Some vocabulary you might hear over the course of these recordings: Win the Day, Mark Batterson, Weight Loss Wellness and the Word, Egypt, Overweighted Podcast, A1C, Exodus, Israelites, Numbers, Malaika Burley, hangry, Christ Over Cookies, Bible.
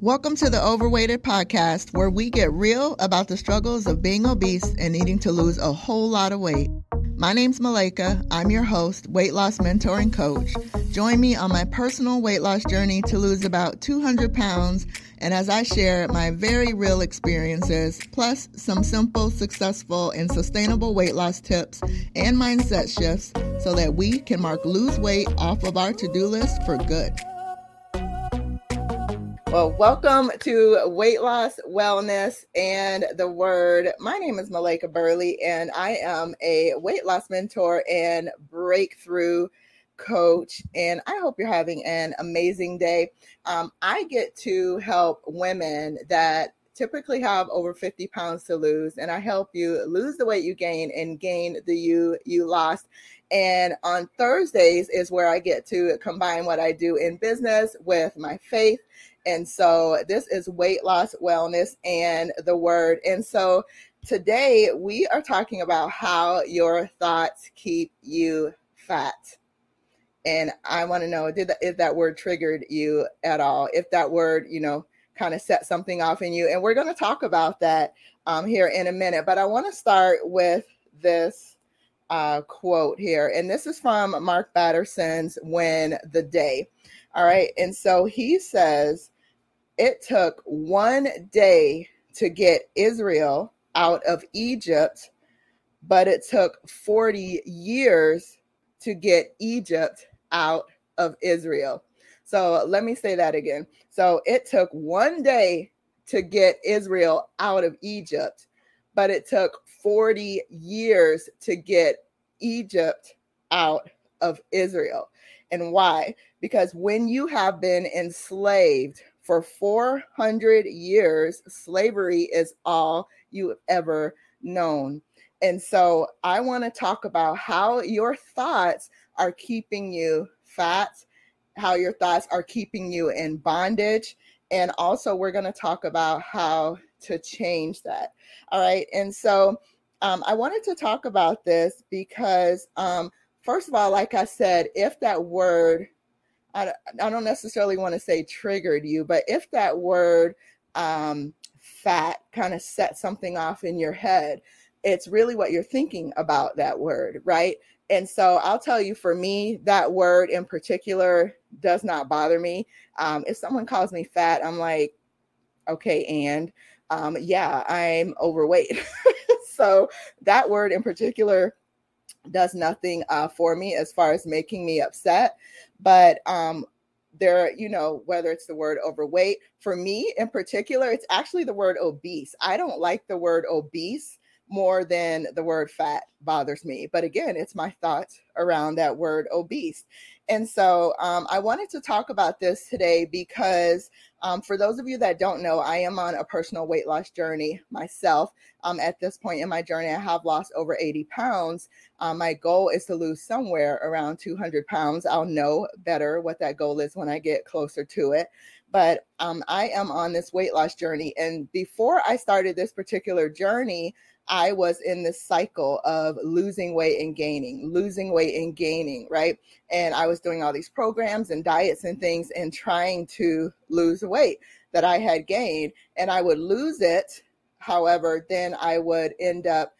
Welcome to the Overweighted Podcast, where we get real about the struggles of being obese and needing to lose a whole lot of weight. My name's Malaika. I'm your host, weight loss mentor and coach. Join me on my personal weight loss journey to lose about 200 pounds, and as I share my very real experiences, plus some simple, successful, and sustainable weight loss tips and mindset shifts so that we can lose weight off of our to-do list for good. Well, welcome to Weight Loss, Wellness, and the Word. My name is Malaika Burley, and I am a weight loss mentor and breakthrough coach, and I hope you're having an amazing day. I get to help women that typically have over 50 pounds to lose, and I help you lose the weight you gain and gain the you lost. And on Thursdays is where I get to combine what I do in business with my faith. And so this is Weight Loss, Wellness, and the Word. And so today we are talking about how your thoughts keep you fat. And I want to know, if that word triggered you at all, if that word, kind of set something off in you. And we're going to talk about that here in a minute. But I want to start with this quote here. And this is from Mark Batterson's Win the Day. All right. And so he says, "It took one day to get Israel out of Egypt, but it took 40 years to get Egypt out of Israel." So let me say that again. So it took one day to get Israel out of Egypt, but it took 40 years to get Egypt out of Israel. And why? Because when you have been enslaved for 400 years, slavery is all you have ever known. And so I want to talk about how your thoughts are keeping you fat, how your thoughts are keeping you in bondage. And also we're going to talk about how to change that. All right. And so I wanted to talk about this because first of all, like I said, if that word, I don't necessarily want to say triggered you, but if that word fat kind of set something off in your head, it's really what you're thinking about that word, right? And so I'll tell you, for me, that word in particular does not bother me. If someone calls me fat, I'm like, okay, and yeah, I'm overweight. So that word in particular does nothing for me as far as making me upset. But there, whether it's the word overweight, for me in particular, it's actually the word obese. I don't like the word obese more than the word fat bothers me. But again, it's my thoughts around that word obese. And so I wanted to talk about this today because for those of you that don't know, I am on a personal weight loss journey myself. At this point in my journey, I have lost over 80 pounds. My goal is to lose somewhere around 200 pounds. I'll know better what that goal is when I get closer to it. But I am on this weight loss journey. And before I started this particular journey, I was in this cycle of losing weight and gaining, right? And I was doing all these programs and diets and things and trying to lose weight that I had gained. And I would lose it. However, then I would end up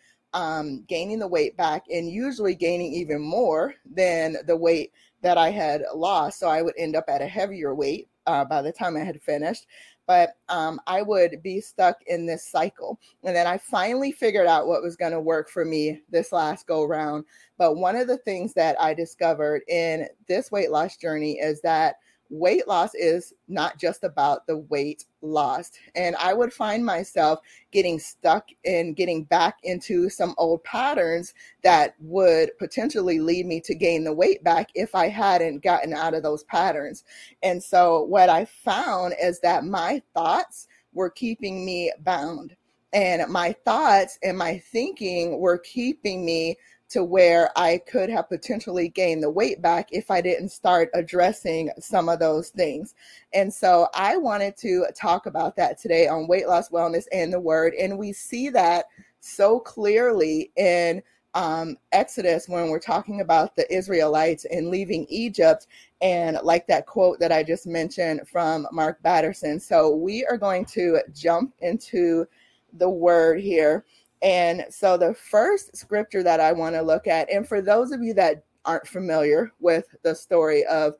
gaining the weight back, and usually gaining even more than the weight that I had lost. So I would end up at a heavier weight by the time I had finished. But I would be stuck in this cycle. And then I finally figured out what was going to work for me this last go round. But one of the things that I discovered in this weight loss journey is that weight loss is not just about the weight lost. And I would find myself getting stuck and getting back into some old patterns that would potentially lead me to gain the weight back if I hadn't gotten out of those patterns. And so what I found is that my thoughts were keeping me bound, and my thoughts and my thinking were keeping me to where I could have potentially gained the weight back if I didn't start addressing some of those things. And so I wanted to talk about that today on Weight Loss, Wellness, and the Word. And we see that so clearly in Exodus, when we're talking about the Israelites and leaving Egypt, and like that quote that I just mentioned from Mark Batterson. So we are going to jump into the word here. And so the first scripture that I want to look at, and for those of you that aren't familiar with the story of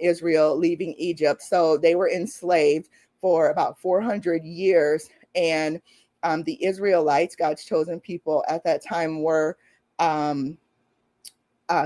Israel leaving Egypt, so they were enslaved for about 400 years, and the Israelites, God's chosen people at that time, were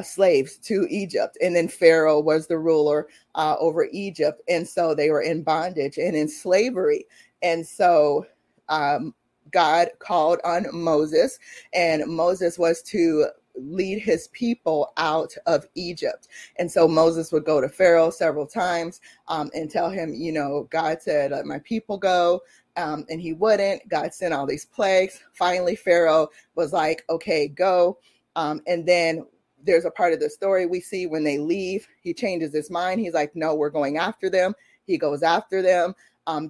slaves to Egypt. And then Pharaoh was the ruler over Egypt. And so they were in bondage and in slavery. And so God called on Moses, and Moses was to lead his people out of Egypt. And so Moses would go to Pharaoh several times and tell him, you know, God said, let my people go. And he wouldn't. God sent all these plagues. Finally, Pharaoh was like, okay, go. And then there's a part of the story we see when they leave, he changes his mind. He's like, no, we're going after them. He goes after them.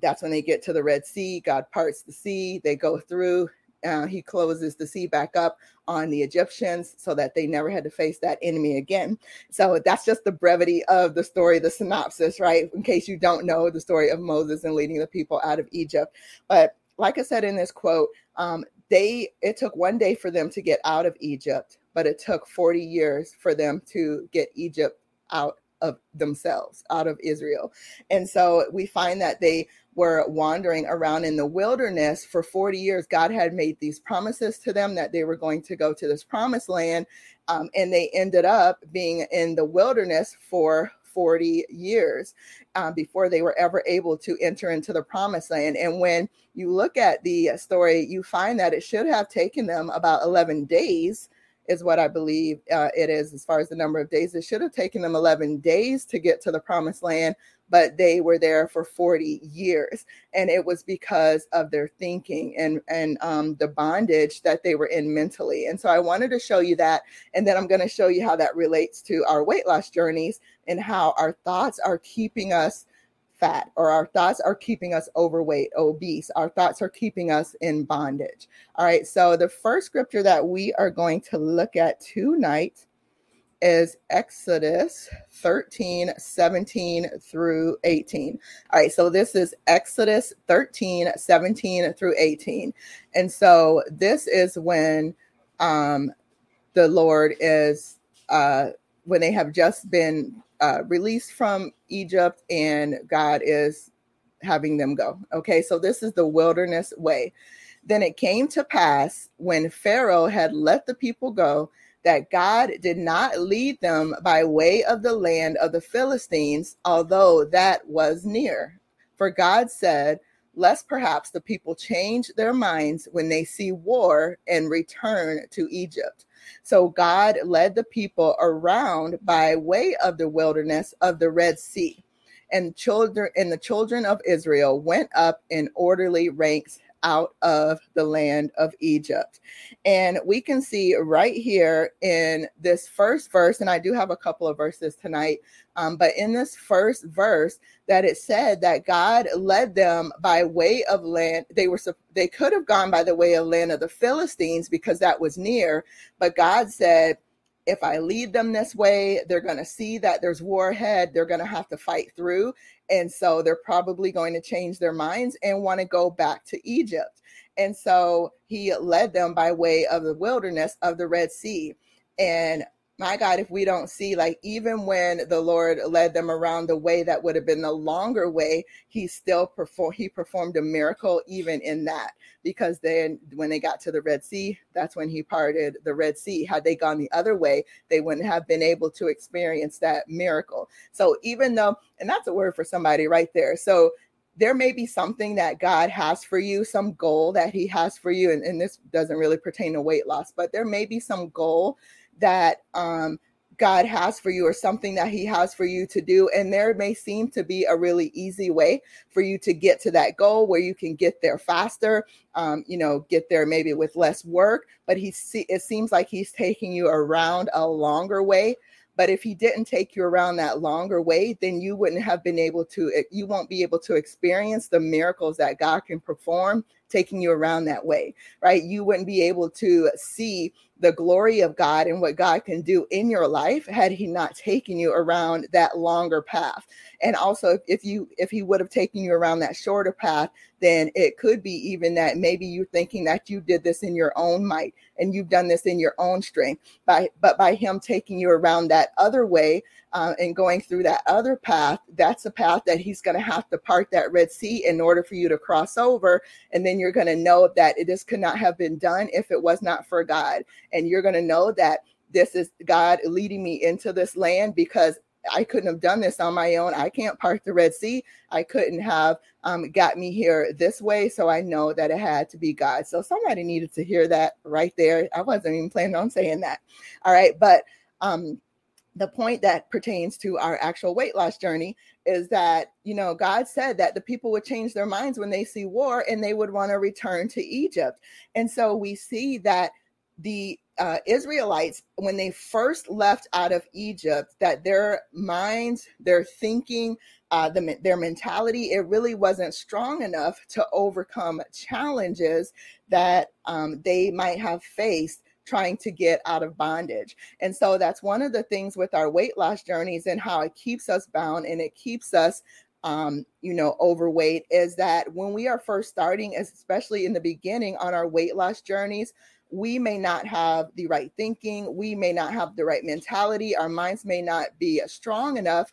That's when they get to the Red Sea. God parts the sea. They go through. He closes the sea back up on the Egyptians so that they never had to face that enemy again. So that's just the brevity of the story, the synopsis, right? In case you don't know the story of Moses and leading the people out of Egypt. But like I said in this quote, it took one day for them to get out of Egypt, but it took 40 years for them to get Egypt out of themselves, out of Israel. And so we find that they were wandering around in the wilderness for 40 years. God had made these promises to them that they were going to go to this promised land. And they ended up being in the wilderness for 40 years before they were ever able to enter into the promised land. And when you look at the story, you find that it should have taken them about 11 days is what I believe it is as far as the number of days. It should have taken them 11 days to get to the promised land, but they were there for 40 years. And it was because of their thinking and the bondage that they were in mentally. And so I wanted to show you that. And then I'm going to show you how that relates to our weight loss journeys and how our thoughts are keeping us fat, or our thoughts are keeping us overweight, obese. Our thoughts are keeping us in bondage. All right. So the first scripture that we are going to look at tonight is Exodus 13, 17 through 18. All right. So this is Exodus 13, 17 through 18. And so this is when the Lord is, when they have just been released from Egypt and God is having them go. Okay, so this is the wilderness way. Then it came to pass when Pharaoh had let the people go that God did not lead them by way of the land of the Philistines, although that was near. For God said, lest perhaps the people change their minds when they see war and return to Egypt. So God led the people around by way of the wilderness of the Red Sea, and the children of Israel went up in orderly ranks out of the land of Egypt. And we can see right here in this first verse, and I do have a couple of verses tonight, but in this first verse that it said that God led them by way of land. They could have gone by the way of land of the Philistines because that was near, but God said, if I lead them this way, they're going to see that there's war ahead. They're going to have to fight through. And so they're probably going to change their minds and want to go back to Egypt. And so he led them by way of the wilderness of the Red Sea. And my God, if we don't see, like, even when the Lord led them around the way that would have been the longer way, he performed a miracle even in that, because then when they got to the Red Sea, that's when he parted the Red Sea. Had they gone the other way, they wouldn't have been able to experience that miracle. So even though, and that's a word for somebody right there. So there may be something that God has for you, some goal that he has for you. And this doesn't really pertain to weight loss, but there may be some goal that God has for you, or something that he has for you to do. And there may seem to be a really easy way for you to get to that goal where you can get there faster, get there maybe with less work, but it seems like he's taking you around a longer way. But if he didn't take you around that longer way, then you won't be able to experience the miracles that God can perform taking you around that way, right? You wouldn't be able to see the glory of God and what God can do in your life had he not taken you around that longer path. And also if he would have taken you around that shorter path, then it could be even that maybe you're thinking that you did this in your own might and you've done this in your own strength. But by him taking you around that other way and going through that other path, that's a path that he's going to have to part that Red Sea in order for you to cross over. And then you're going to know that this could not have been done if it was not for God. And you're going to know that this is God leading me into this land because I couldn't have done this on my own. I can't part the Red Sea. I couldn't have got me here this way. So I know that it had to be God. So somebody needed to hear that right there. I wasn't even planning on saying that. All right. But the point that pertains to our actual weight loss journey is that, you know, God said that the people would change their minds when they see war and they would want to return to Egypt. And so we see that the Israelites, when they first left out of Egypt, that their minds, their thinking, their mentality, it really wasn't strong enough to overcome challenges that they might have faced trying to get out of bondage. And so that's one of the things with our weight loss journeys and how it keeps us bound and it keeps us overweight, is that when we are first starting, especially in the beginning on our weight loss journeys, we may not have the right thinking. We may not have the right mentality. Our minds may not be strong enough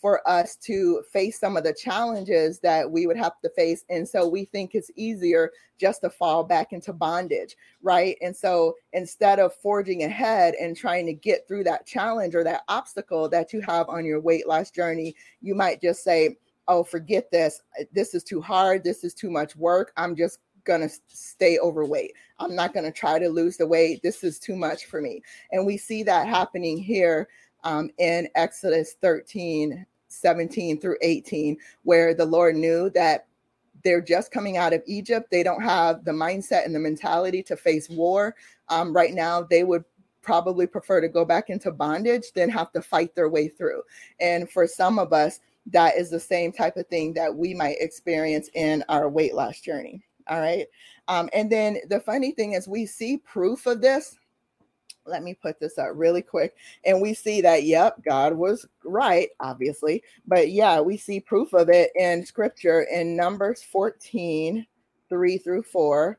for us to face some of the challenges that we would have to face. And so we think it's easier just to fall back into bondage, right? And so instead of forging ahead and trying to get through that challenge or that obstacle that you have on your weight loss journey, you might just say, oh, forget this. This is too hard. This is too much work. I'm just going to stay overweight. I'm not going to try to lose the weight. This is too much for me. And we see that happening here in Exodus 13:17-18, where the Lord knew that they're just coming out of Egypt. They don't have the mindset and the mentality to face war. Right now, they would probably prefer to go back into bondage than have to fight their way through. And for some of us, that is the same type of thing that we might experience in our weight loss journey. All right. And then the funny thing is we see proof of this. Let me put this up really quick. And we see that, yep, God was right, obviously. But yeah, we see proof of it in scripture in Numbers 14:3-4.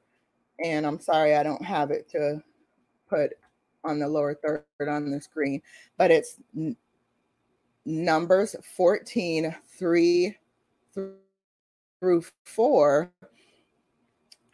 And I'm sorry, I don't have it to put on the lower third on the screen, but it's Numbers 14:3-4.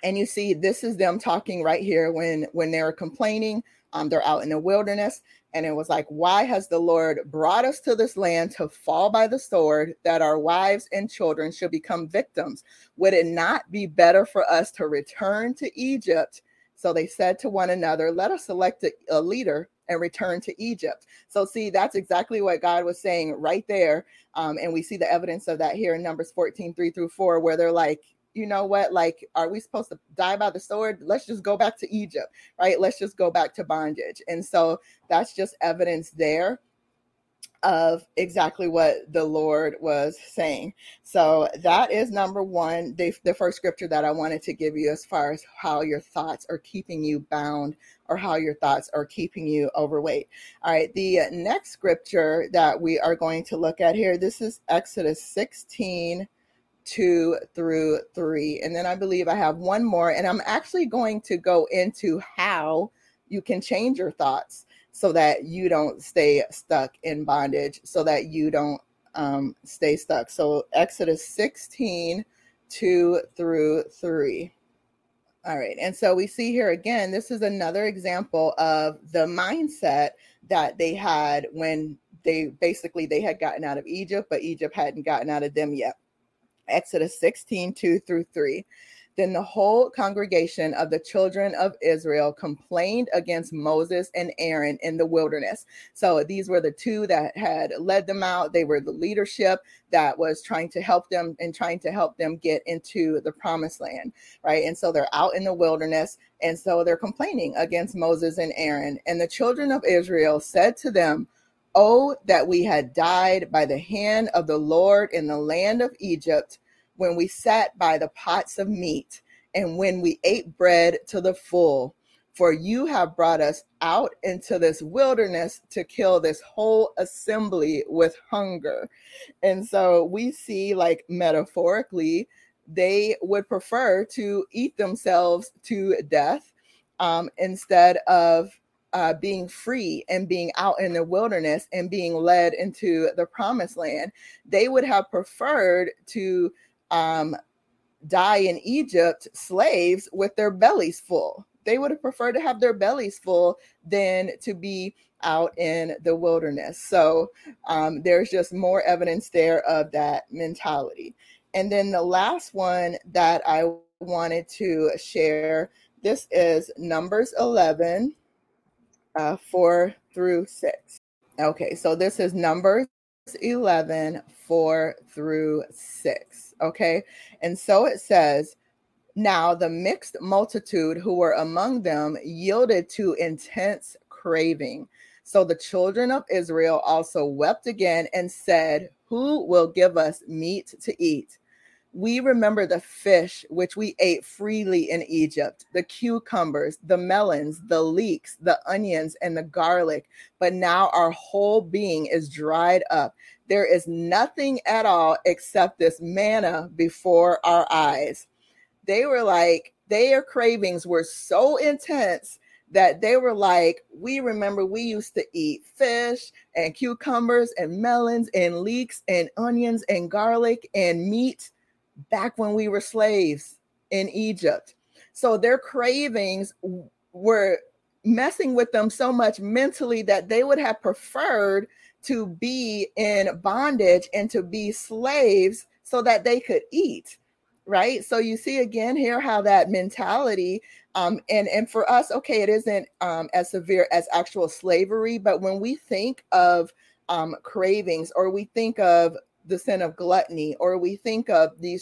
And you see, this is them talking right here when they were complaining. They're out in the wilderness. And it was like, why has the Lord brought us to this land to fall by the sword, that our wives and children should become victims? Would it not be better for us to return to Egypt? So they said to one another, let us select a leader and return to Egypt. So see, that's exactly what God was saying right there. And we see the evidence of that here in Numbers 14:3-4, where they're like, you know what, like, are we supposed to die by the sword? Let's just go back to Egypt, right? Let's just go back to bondage. And so that's just evidence there of exactly what the Lord was saying. So that is number one, the first scripture that I wanted to give you as far as how your thoughts are keeping you bound or how your thoughts are keeping you overweight. All right, the next scripture that we are going to look at here, this is Exodus 16:2-3. And then I believe I have one more, and I'm actually going to go into how you can change your thoughts so that you don't stay stuck in bondage, so that you don't stay stuck. So Exodus 16:2-3. All right. And so we see here again, this is another example of the mindset that they had when they had gotten out of Egypt, but Egypt hadn't gotten out of them yet. Exodus 16:2-3. Then the whole congregation of the children of Israel complained against Moses and Aaron in the wilderness. So these were the two that had led them out. They were the leadership that was trying to help them get into the promised land, right? And so they're out in the wilderness. And so they're complaining against Moses and Aaron. And the children of Israel said to them, oh, that we had died by the hand of the Lord in the land of Egypt, when we sat by the pots of meat and when we ate bread to the full. For you have brought us out into this wilderness to kill this whole assembly with hunger. And so we see, like, metaphorically, they would prefer to eat themselves to death instead of being free and being out in the wilderness and being led into the promised land. They would have preferred to die in Egypt, slaves with their bellies full. They would have preferred to have their bellies full than to be out in the wilderness. So there's just more evidence there of that mentality. And then the last one that I wanted to share, this is Numbers 11, 4 through 6. Okay, so this is Numbers 11, 4 through 6. Okay, and so it says, now the mixed multitude who were among them yielded to intense craving. So the children of Israel also wept again and said, who will give us meat to eat? We remember the fish which we ate freely in Egypt, the cucumbers, the melons, the leeks, the onions, and the garlic. But now our whole being is dried up. There is nothing at all except this manna before our eyes. They were like, their cravings were so intense that they were like, we remember we used to eat fish and cucumbers and melons and leeks and onions and garlic and meat back when we were slaves in Egypt. So their cravings were messing with them so much mentally that they would have preferred to be in bondage and to be slaves so that they could eat. Right. So you see again here how that mentality and for us, OK, it isn't as severe as actual slavery. But when we think of cravings, or we think of the sin of gluttony, or we think of the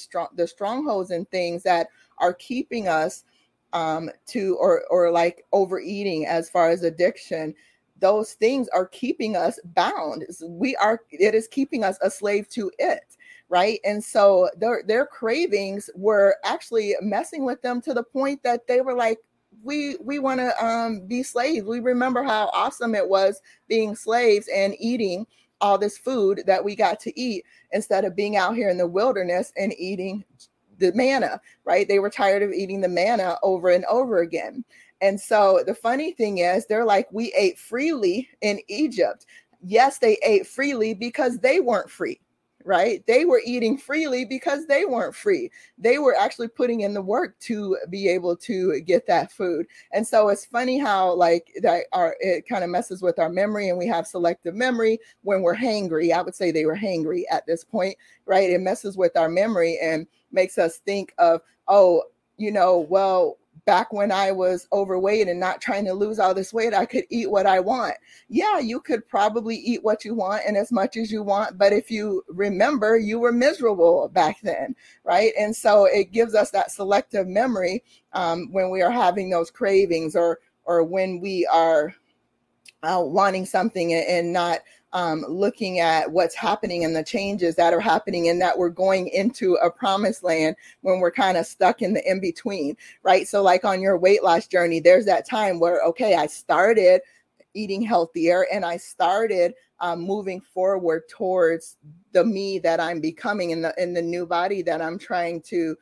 strongholds and things that are keeping us to like overeating as far as addiction, those things are keeping us bound. It is keeping us a slave to it. Right. And so their cravings were actually messing with them to the point that they were like, we want to be slaves. We remember how awesome it was being slaves and eating all this food that we got to eat instead of being out here in the wilderness and eating the manna. Right. They were tired of eating the manna over and over again. And so the funny thing is, they're like, we ate freely in Egypt. Yes, they ate freely because they weren't free. Right? They were eating freely because they weren't free. They were actually putting in the work to be able to get that food. And so it's funny how, like, that it kind of messes with our memory, and we have selective memory when we're hangry. I would say they were hangry at this point, right? It messes with our memory and makes us think of, oh, well, back when I was overweight and not trying to lose all this weight, I could eat what I want. Yeah, you could probably eat what you want and as much as you want. But if you remember, you were miserable back then, right? And so it gives us that selective memory when we are having those cravings, or when we are wanting something and not looking at what's happening and the changes that are happening, and that we're going into a promised land when we're kind of stuck in the in-between, right? So like on your weight loss journey, there's that time where, okay, I started eating healthier and I started moving forward towards the me that I'm becoming and in the new body that I'm trying to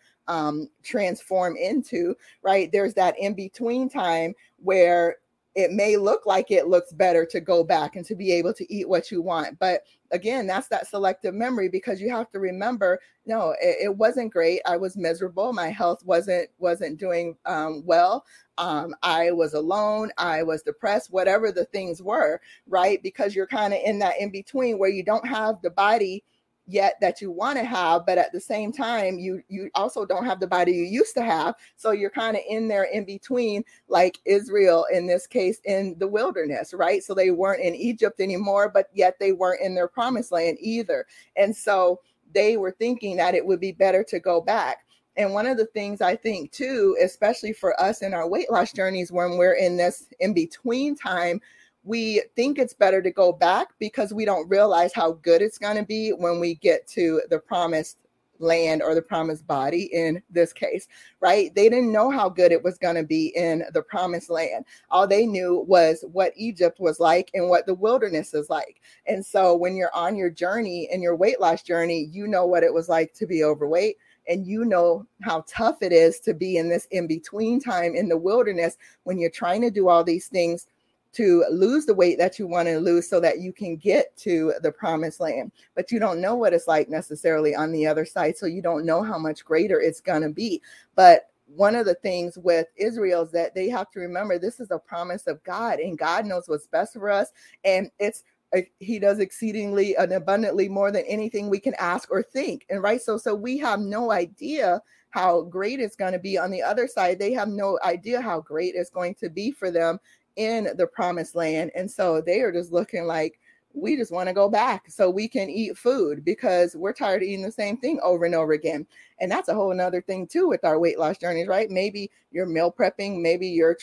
transform into, right? There's that in-between time where it may look like it looks better to go back and to be able to eat what you want. But again, that's that selective memory, because you have to remember, no, it wasn't great. I was miserable. My health wasn't doing well. I was alone. I was depressed, whatever the things were, right? Because you're kind of in that in between where you don't have the body yet that you want to have, but at the same time, you also don't have the body you used to have. So you're kind of in there in between, like Israel, in this case, in the wilderness, right? So they weren't in Egypt anymore, but yet they weren't in their promised land either. And so they were thinking that it would be better to go back. And one of the things I think too, especially for us in our weight loss journeys, when we're in this in-between time, we think it's better to go back because we don't realize how good it's going to be when we get to the promised land or the promised body in this case, right? They didn't know how good it was going to be in the promised land. All they knew was what Egypt was like and what the wilderness is like. And so when you're on your journey and your weight loss journey, you know what it was like to be overweight. And you know how tough it is to be in this in-between time in the wilderness when you're trying to do all these things to lose the weight that you want to lose so that you can get to the promised land. But you don't know what it's like necessarily on the other side. So you don't know how much greater it's going to be. But one of the things with Israel is that they have to remember this is a promise of God, and God knows what's best for us. And it's He does exceedingly and abundantly more than anything we can ask or think. And right. So we have no idea how great it's going to be on the other side. They have no idea how great it's going to be for them in the promised land. And so they are just looking like, we just want to go back so we can eat food because we're tired of eating the same thing over and over again. And that's a whole nother thing too with our weight loss journeys, right? Maybe you're meal prepping, maybe you're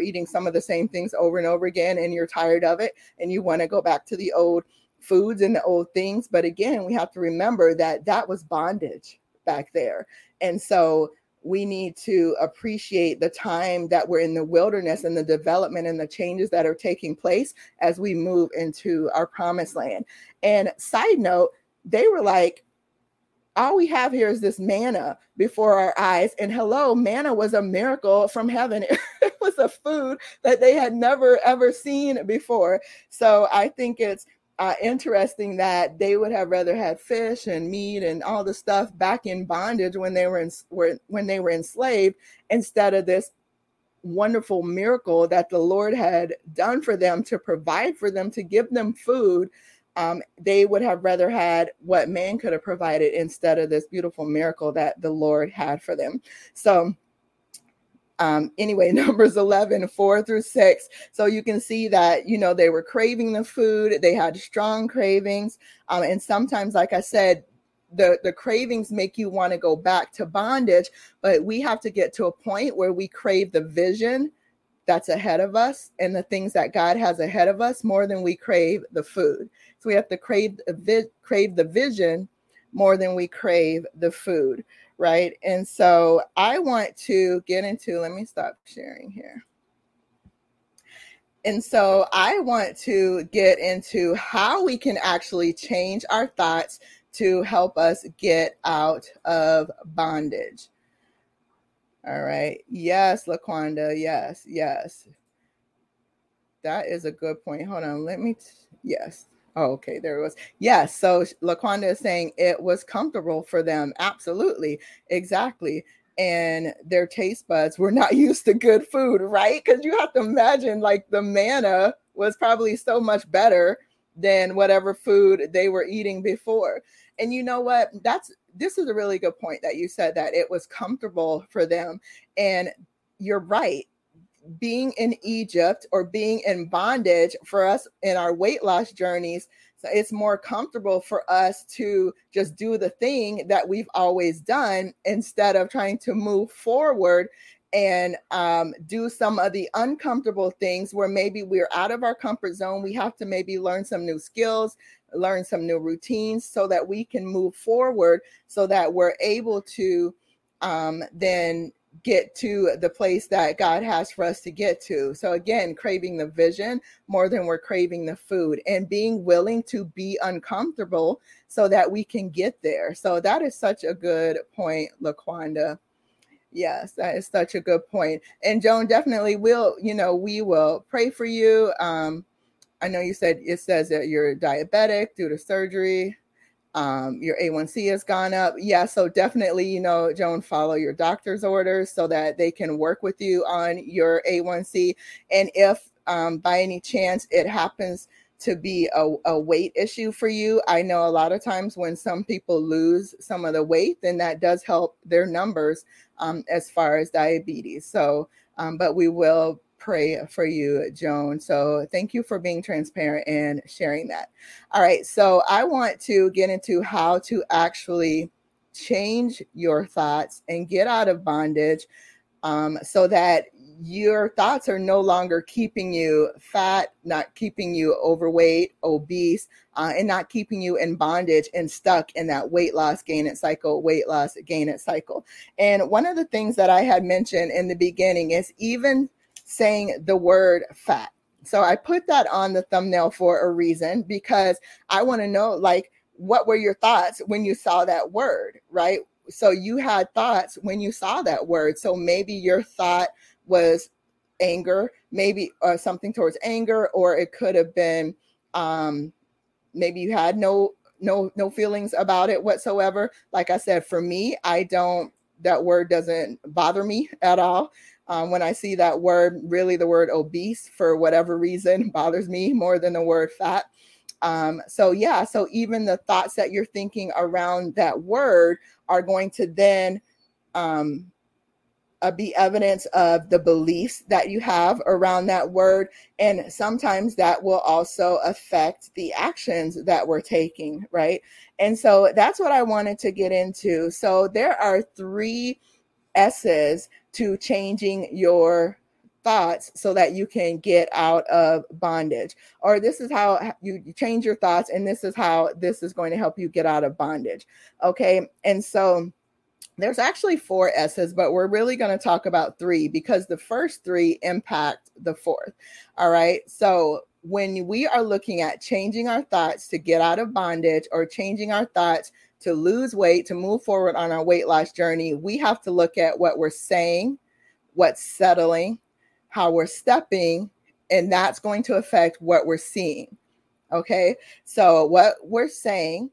eating some of the same things over and over again, and you're tired of it and you want to go back to the old foods and the old things. But again, we have to remember that that was bondage back there. And so we need to appreciate the time that we're in the wilderness and the development and the changes that are taking place as we move into our promised land. And side note, they were like, all we have here is this manna before our eyes. And hello, manna was a miracle from heaven. It was a food that they had never, ever seen before. So I think it's interesting that they would have rather had fish and meat and all the stuff back in bondage when they were enslaved instead of this wonderful miracle that the Lord had done for them to provide for them, to give them food. They would have rather had what man could have provided instead of this beautiful miracle that the Lord had for them. So anyway, Numbers 11, 4-6. So you can see that, you know, they were craving the food. They had strong cravings. And sometimes, like I said, the cravings make you want to go back to bondage. But we have to get to a point where we crave the vision that's ahead of us and the things that God has ahead of us more than we crave the food. So we have to crave the vision more than we crave the food. Right. And so I want to get into, let me stop sharing here. And so I want to get into how we can actually change our thoughts to help us get out of bondage. All right. Yes, LaQuanda. Yes, yes. That is a good point. Hold on. Let me. Yes. Oh, okay, there it was. Yes, so LaQuanda is saying it was comfortable for them. Absolutely, exactly. And their taste buds were not used to good food, right? Because you have to imagine like the manna was probably so much better than whatever food they were eating before. And you know what? This is a really good point that you said that it was comfortable for them. And you're right. Being in Egypt or being in bondage for us in our weight loss journeys, so it's more comfortable for us to just do the thing that we've always done instead of trying to move forward and do some of the uncomfortable things where maybe we're out of our comfort zone. We have to maybe learn some new skills, learn some new routines so that we can move forward so that we're able to then get to the place that God has for us to get to. So again, craving the vision more than we're craving the food and being willing to be uncomfortable so that we can get there. So that is such a good point, LaQuanda. Yes, that is such a good point. And Joan, definitely we will pray for you. I know you said, it says that you're diabetic due to surgery. Your A1C has gone up. Yeah. So definitely, Joan, follow your doctor's orders so that they can work with you on your A1C. And if, by any chance it happens to be a weight issue for you, I know a lot of times when some people lose some of the weight, then that does help their numbers, as far as diabetes. So, but we will pray for you, Joan. So thank you for being transparent and sharing that. All right. So I want to get into how to actually change your thoughts and get out of bondage so that your thoughts are no longer keeping you fat, not keeping you overweight, obese, and not keeping you in bondage and stuck in that weight loss, gain it cycle, weight loss, gain it cycle. And one of the things that I had mentioned in the beginning is even saying the word fat. So I put that on the thumbnail for a reason, because I want to know, like, what were your thoughts when you saw that word, right? So you had thoughts when you saw that word. So maybe your thought was anger, maybe something towards anger, or it could have been maybe you had no feelings about it whatsoever. Like I said, for me, that word doesn't bother me at all. When I see that word, really the word obese, for whatever reason, bothers me more than the word fat. So even the thoughts that you're thinking around that word are going to then be evidence of the beliefs that you have around that word. And sometimes that will also affect the actions that we're taking, right? And so that's what I wanted to get into. So there are 3 S's to changing your thoughts so that you can get out of bondage, or this is how you change your thoughts, and this is how this is going to help you get out of bondage. Okay. And so there's actually 4 S's, but we're really going to talk about 3, because the first 3 impact the 4th. All right. So when we are looking at changing our thoughts to get out of bondage, or changing our thoughts to lose weight, to move forward on our weight loss journey, we have to look at what we're saying, what's settling, how we're stepping, and that's going to affect what we're seeing. Okay. So what we're saying,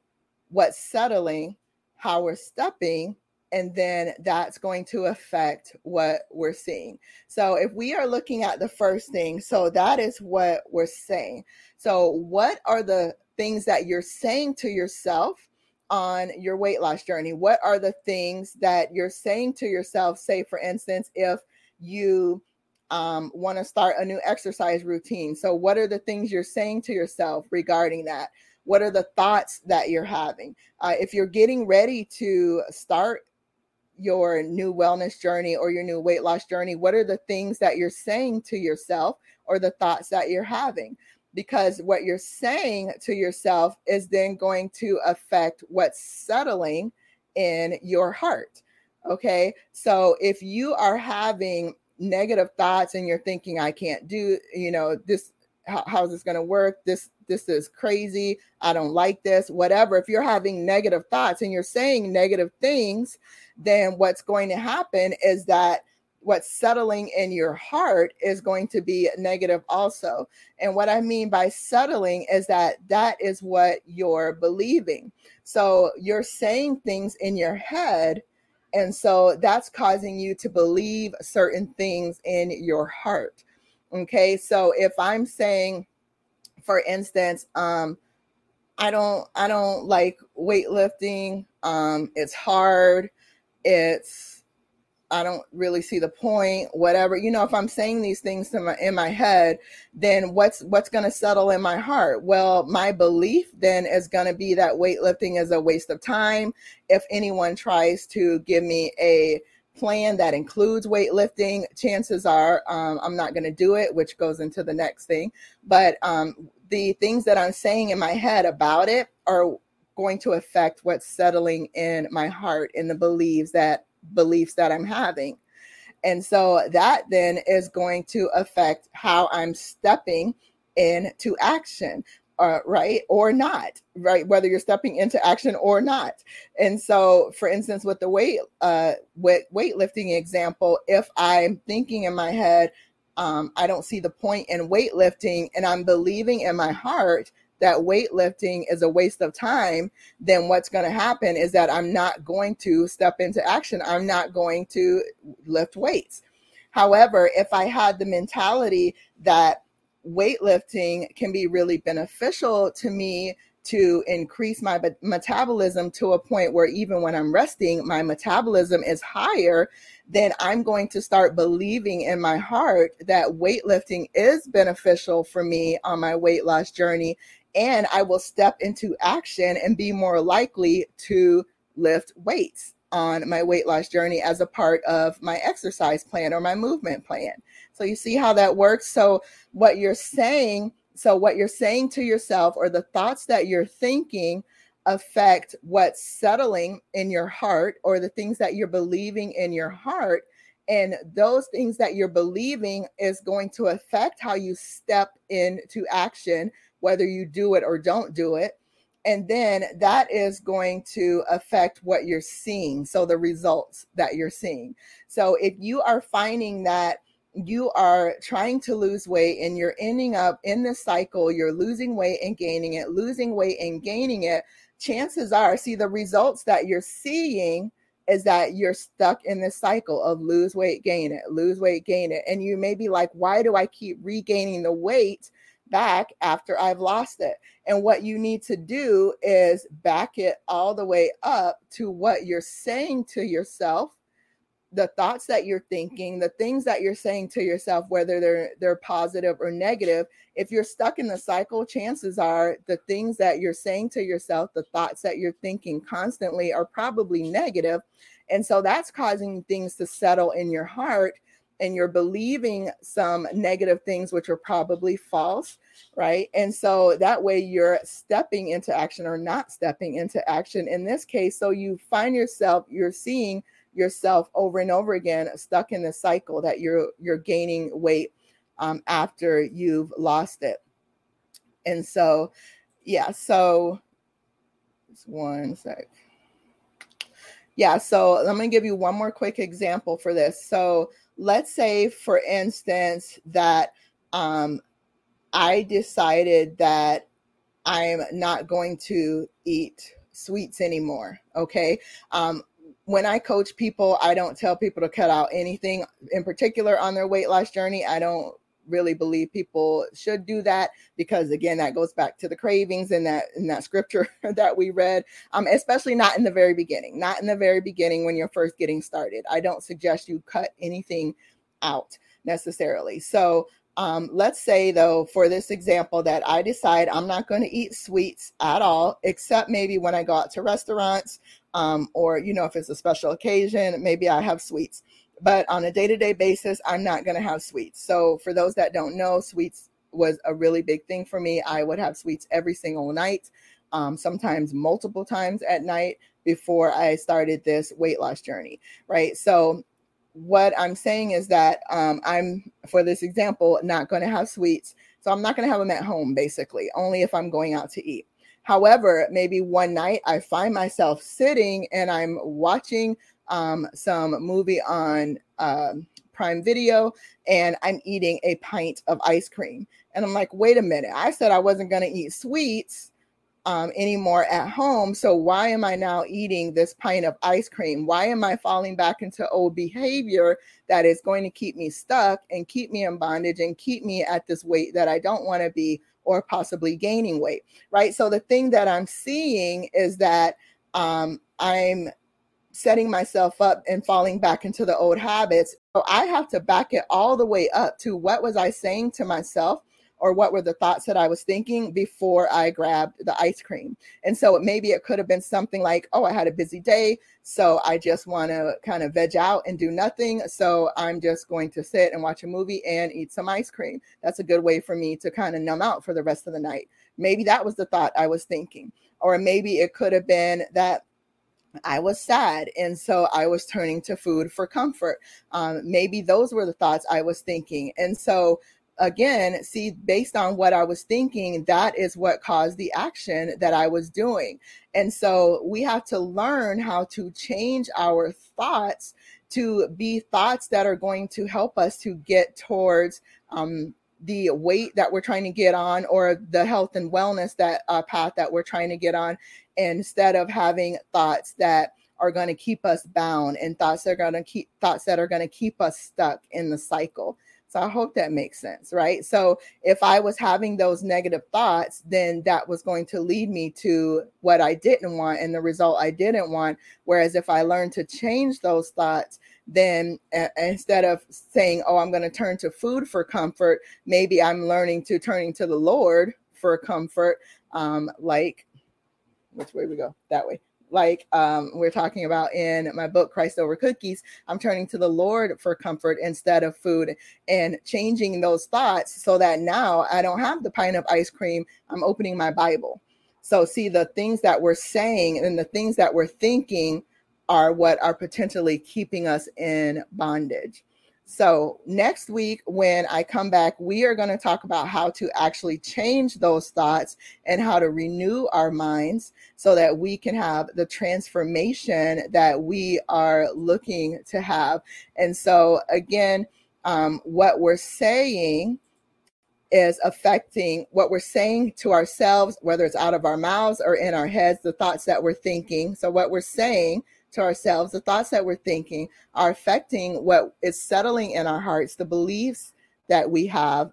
what's settling, how we're stepping, and then that's going to affect what we're seeing. So if we are looking at the first thing, so that is what we're saying. So what are the things that you're saying to yourself on your weight loss journey? What are the things that you're saying to yourself? Say, for instance, if you want to start a new exercise routine. So what are the things you're saying to yourself regarding that? What are the thoughts that you're having? If you're getting ready to start your new wellness journey or your new weight loss journey, what are the things that you're saying to yourself, or the thoughts that you're having? Because what you're saying to yourself is then going to affect what's settling in your heart. Okay. So if you are having negative thoughts and you're thinking, I can't do, this, how is this going to work? This is crazy. I don't like this, whatever. If you're having negative thoughts and you're saying negative things, then what's going to happen is that what's settling in your heart is going to be negative also. And what I mean by settling is that is what you're believing. So you're saying things in your head, and so that's causing you to believe certain things in your heart. Okay. So if I'm saying, for instance, I don't like weightlifting. It's hard. I don't really see the point, whatever, if I'm saying these things in my head, then what's going to settle in my heart? Well, my belief then is going to be that weightlifting is a waste of time. If anyone tries to give me a plan that includes weightlifting, chances are I'm not going to do it, which goes into the next thing. But the things that I'm saying in my head about it are going to affect what's settling in my heart and the beliefs that I'm having. And so that then is going to affect how I'm stepping into action, right? Or not, right? Whether you're stepping into action or not. And so, for instance, with the weightlifting example, if I'm thinking in my head, I don't see the point in weightlifting, and I'm believing in my heart that weightlifting is a waste of time, then what's going to happen is that I'm not going to step into action. I'm not going to lift weights. However, if I had the mentality that weightlifting can be really beneficial to me to increase my metabolism to a point where even when I'm resting, my metabolism is higher, then I'm going to start believing in my heart that weightlifting is beneficial for me on my weight loss journey, and I will step into action and be more likely to lift weights. on my weight loss journey as a part of my exercise plan or my movement plan. So you see how that works? So what you're saying to yourself or the thoughts that you're thinking affect what's settling in your heart or the things that you're believing in your heart. And those things that you're believing is going to affect how you step into action, whether you do it or don't do it. And then that is going to affect what you're seeing. So the results that you're seeing. So if you are finding that you are trying to lose weight and you're ending up in this cycle, you're losing weight and gaining it, losing weight and gaining it, chances are, see, the results that you're seeing is that you're stuck in this cycle of lose weight, gain it, lose weight, gain it. And you may be like, why do I keep regaining the weight back after I've lost it? And what you need to do is back it all the way up to what you're saying to yourself, the thoughts that you're thinking, the things that you're saying to yourself, whether they're positive or negative. If you're stuck in the cycle, chances are the things that you're saying to yourself, the thoughts that you're thinking constantly are probably negative. And so that's causing things to settle in your heart, and you're believing some negative things, which are probably false, right? And so that way you're stepping into action or not stepping into action in this case. So you find yourself, you're seeing yourself over and over again, stuck in the cycle that you're gaining weight after you've lost it. And so, yeah, so just one sec. Yeah, so I'm going to give you one more quick example for this. So let's say, for instance, that I decided that I'm not going to eat sweets anymore. Okay. When I coach people, I don't tell people to cut out anything in particular on their weight loss journey. I don't really believe people should do that because, again, that goes back to the cravings and that scripture that we read, especially not in the very beginning, when you're first getting started. I don't suggest you cut anything out necessarily. So let's say, though, for this example, that I decide I'm not going to eat sweets at all, except maybe when I go out to restaurants or, you know, if it's a special occasion, maybe I have sweets. But on a day-to-day basis, I'm not going to have sweets. So for those that don't know, sweets was a really big thing for me. I would have sweets every single night, sometimes multiple times at night before I started this weight loss journey, right? So what I'm saying is that I'm, for this example, not going to have sweets. So I'm not going to have them at home, basically, only if I'm going out to eat. However, maybe one night I find myself sitting and I'm watching some movie on Prime Video and I'm eating a pint of ice cream. And I'm like, wait a minute, I said I wasn't going to eat sweets anymore at home. So why am I now eating this pint of ice cream? Why am I falling back into old behavior that is going to keep me stuck and keep me in bondage and keep me at this weight that I don't want to be or possibly gaining weight, right? So the thing that I'm seeing is that I'm setting myself up and falling back into the old habits. So I have to back it all the way up to what was I saying to myself, or what were the thoughts that I was thinking before I grabbed the ice cream. And so maybe it could have been something like, oh, I had a busy day, so I just want to kind of veg out and do nothing. So I'm just going to sit and watch a movie and eat some ice cream. That's a good way for me to kind of numb out for the rest of the night. Maybe that was the thought I was thinking. Or maybe it could have been that I was sad, and so I was turning to food for comfort. Maybe those were the thoughts I was thinking. And so again, see, based on what I was thinking, that is what caused the action that I was doing. And so we have to learn how to change our thoughts to be thoughts that are going to help us to get towards the weight that we're trying to get on, or the health and wellness that path that we're trying to get on, instead of having thoughts that are going to keep us bound and thoughts that are going to keep us stuck in the cycle. So I hope that makes sense, right? So if I was having those negative thoughts, then that was going to lead me to what I didn't want and the result I didn't want. Whereas if I learned to change those thoughts, then instead of saying, oh, I'm going to turn to food for comfort, maybe I'm learning to turning to the Lord for comfort, like, which way we go? That way. like we're talking about in my book, Christ Over Cookies, I'm turning to the Lord for comfort instead of food and changing those thoughts so that now I don't have the pint of ice cream. I'm opening my Bible. So see, the things that we're saying and the things that we're thinking are what are potentially keeping us in bondage. So next week, when I come back, we are going to talk about how to actually change those thoughts and how to renew our minds so that we can have the transformation that we are looking to have. And so again, what we're saying is affecting what we're saying to ourselves, whether it's out of our mouths or in our heads, the thoughts that we're thinking. So what we're saying to ourselves, the thoughts that we're thinking are affecting what is settling in our hearts, the beliefs that we have.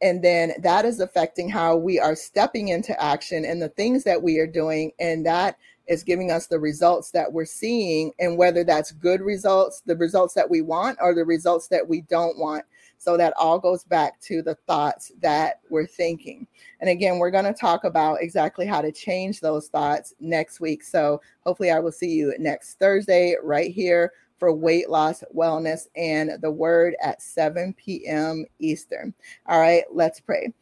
And then that is affecting how we are stepping into action and the things that we are doing. And that is giving us the results that we're seeing, and whether that's good results, the results that we want, or the results that we don't want. So that all goes back to the thoughts that we're thinking. And again, we're going to talk about exactly how to change those thoughts next week. So hopefully I will see you next Thursday right here for Weight Loss, Wellness, and the Word at 7 p.m. Eastern. All right, let's pray.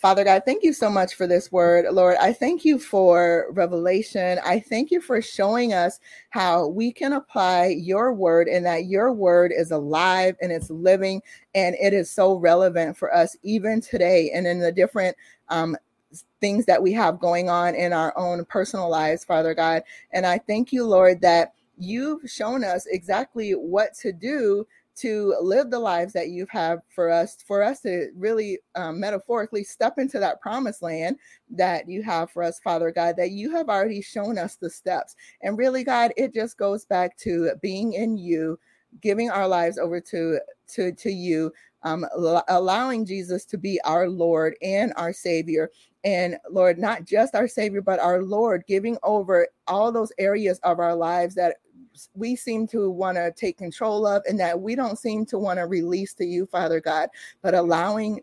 Father God, thank you so much for this word. Lord, I thank you for revelation. I thank you for showing us how we can apply your word, and that your word is alive and it's living, and it is so relevant for us even today and in the different things that we have going on in our own personal lives, Father God. And I thank you, Lord, that you've shown us exactly what to do to live the lives that you have for us to really metaphorically step into that promised land that you have for us, Father God, that you have already shown us the steps. And really, God, it just goes back to being in you, giving our lives over to you, allowing Jesus to be our Lord and our Savior. And Lord, not just our Savior, but our Lord, giving over all those areas of our lives that we seem to want to take control of and that we don't seem to want to release to you, Father God, but allowing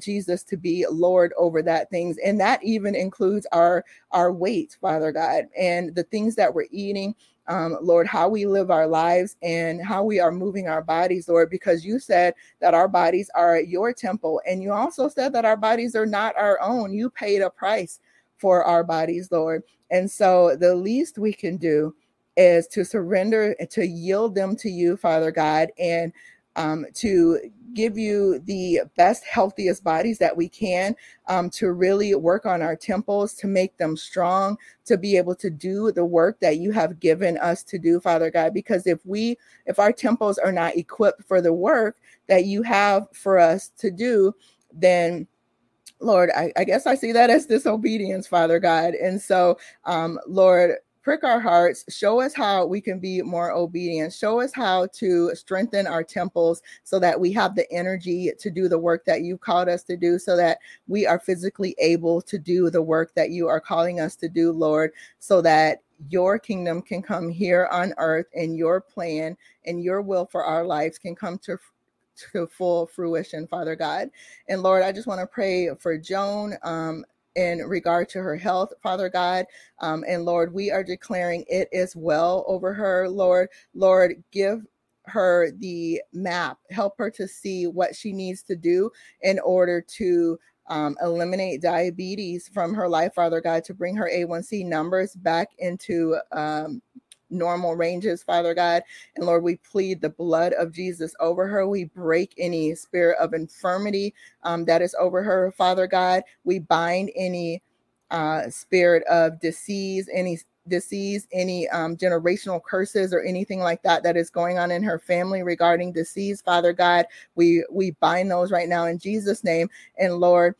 Jesus to be Lord over that things. And that even includes our weight, Father God, and the things that we're eating, Lord, how we live our lives and how we are moving our bodies, Lord, because you said that our bodies are your temple. And you also said that our bodies are not our own. You paid a price for our bodies, Lord. And so the least we can do is to surrender, to yield them to you, Father God, and to give you the best, healthiest bodies that we can, to really work on our temples, to make them strong, to be able to do the work that you have given us to do, Father God, because if our temples are not equipped for the work that you have for us to do, then Lord, I guess I see that as disobedience, Father God. And so, Lord, prick our hearts, show us how we can be more obedient, show us how to strengthen our temples so that we have the energy to do the work that you called us to do, so that we are physically able to do the work that you are calling us to do, Lord, so that your kingdom can come here on earth, and your plan and your will for our lives can come to full fruition, Father God. And Lord, I just want to pray for Joan, in regard to her health, Father God. And Lord, we are declaring it is well over her, Lord. Lord, give her the map, help her to see what she needs to do in order to eliminate diabetes from her life, Father God, to bring her A1C numbers back into normal ranges, Father God. And Lord, we plead the blood of Jesus over her. We break any spirit of infirmity that is over her, Father God. We bind any spirit of disease, any generational curses or anything like that is going on in her family regarding disease, Father God. We bind those right now in Jesus' name. And Lord,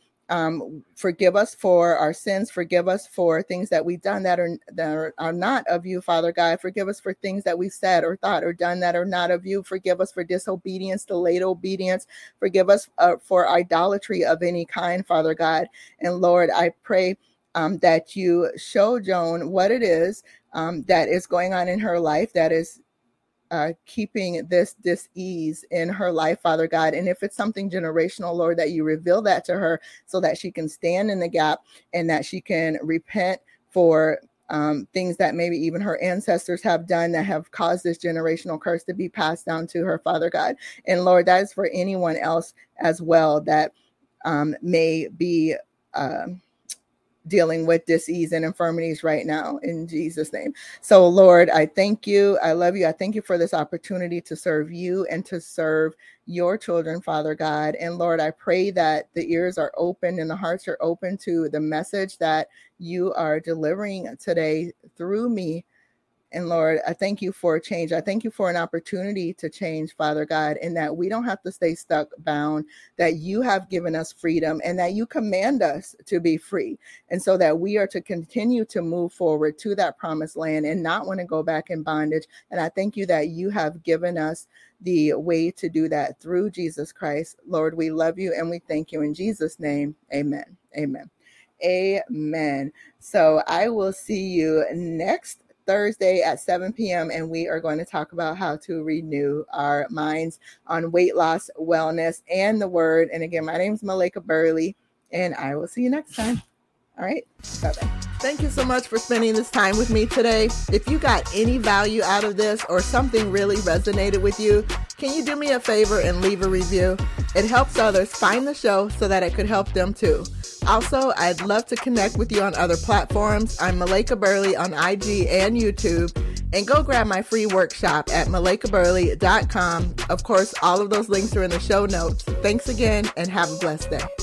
forgive us for our sins. Forgive us for things that we've done that are not of you, Father God. Forgive us for things that we've said or thought or done that are not of you. Forgive us for disobedience, delayed obedience. Forgive us for idolatry of any kind, Father God. And Lord, I pray that you show Joan what it is that is going on in her life that is keeping this dis-ease in her life, Father God. And if it's something generational, Lord, that you reveal that to her so that she can stand in the gap and that she can repent for things that maybe even her ancestors have done that have caused this generational curse to be passed down to her, Father God. And Lord, that is for anyone else as well that may be dealing with disease and infirmities right now, in Jesus' name. So Lord, I thank you. I love you. I thank you for this opportunity to serve you and to serve your children, Father God. And Lord, I pray that the ears are open and the hearts are open to the message that you are delivering today through me. And Lord, I thank you for change. I thank you for an opportunity to change, Father God, and that we don't have to stay stuck, bound, that you have given us freedom and that you command us to be free. And so that we are to continue to move forward to that promised land and not want to go back in bondage. And I thank you that you have given us the way to do that through Jesus Christ. Lord, we love you and we thank you in Jesus' name. Amen. Amen. Amen. So I will see you next Thursday at 7 p.m. and we are going to talk about how to renew our minds on weight loss, wellness, and the word. And again, my name is Malaika Burley, and I will see you next time. All right. Bye-bye. Thank you so much for spending this time with me today. If you got any value out of this or something really resonated with you, can you do me a favor and leave a review? It helps others find the show so that it could help them too. Also, I'd love to connect with you on other platforms. I'm Malaika Burley on IG and YouTube. And go grab my free workshop at malaikaburley.com. Of course, all of those links are in the show notes. Thanks again and have a blessed day.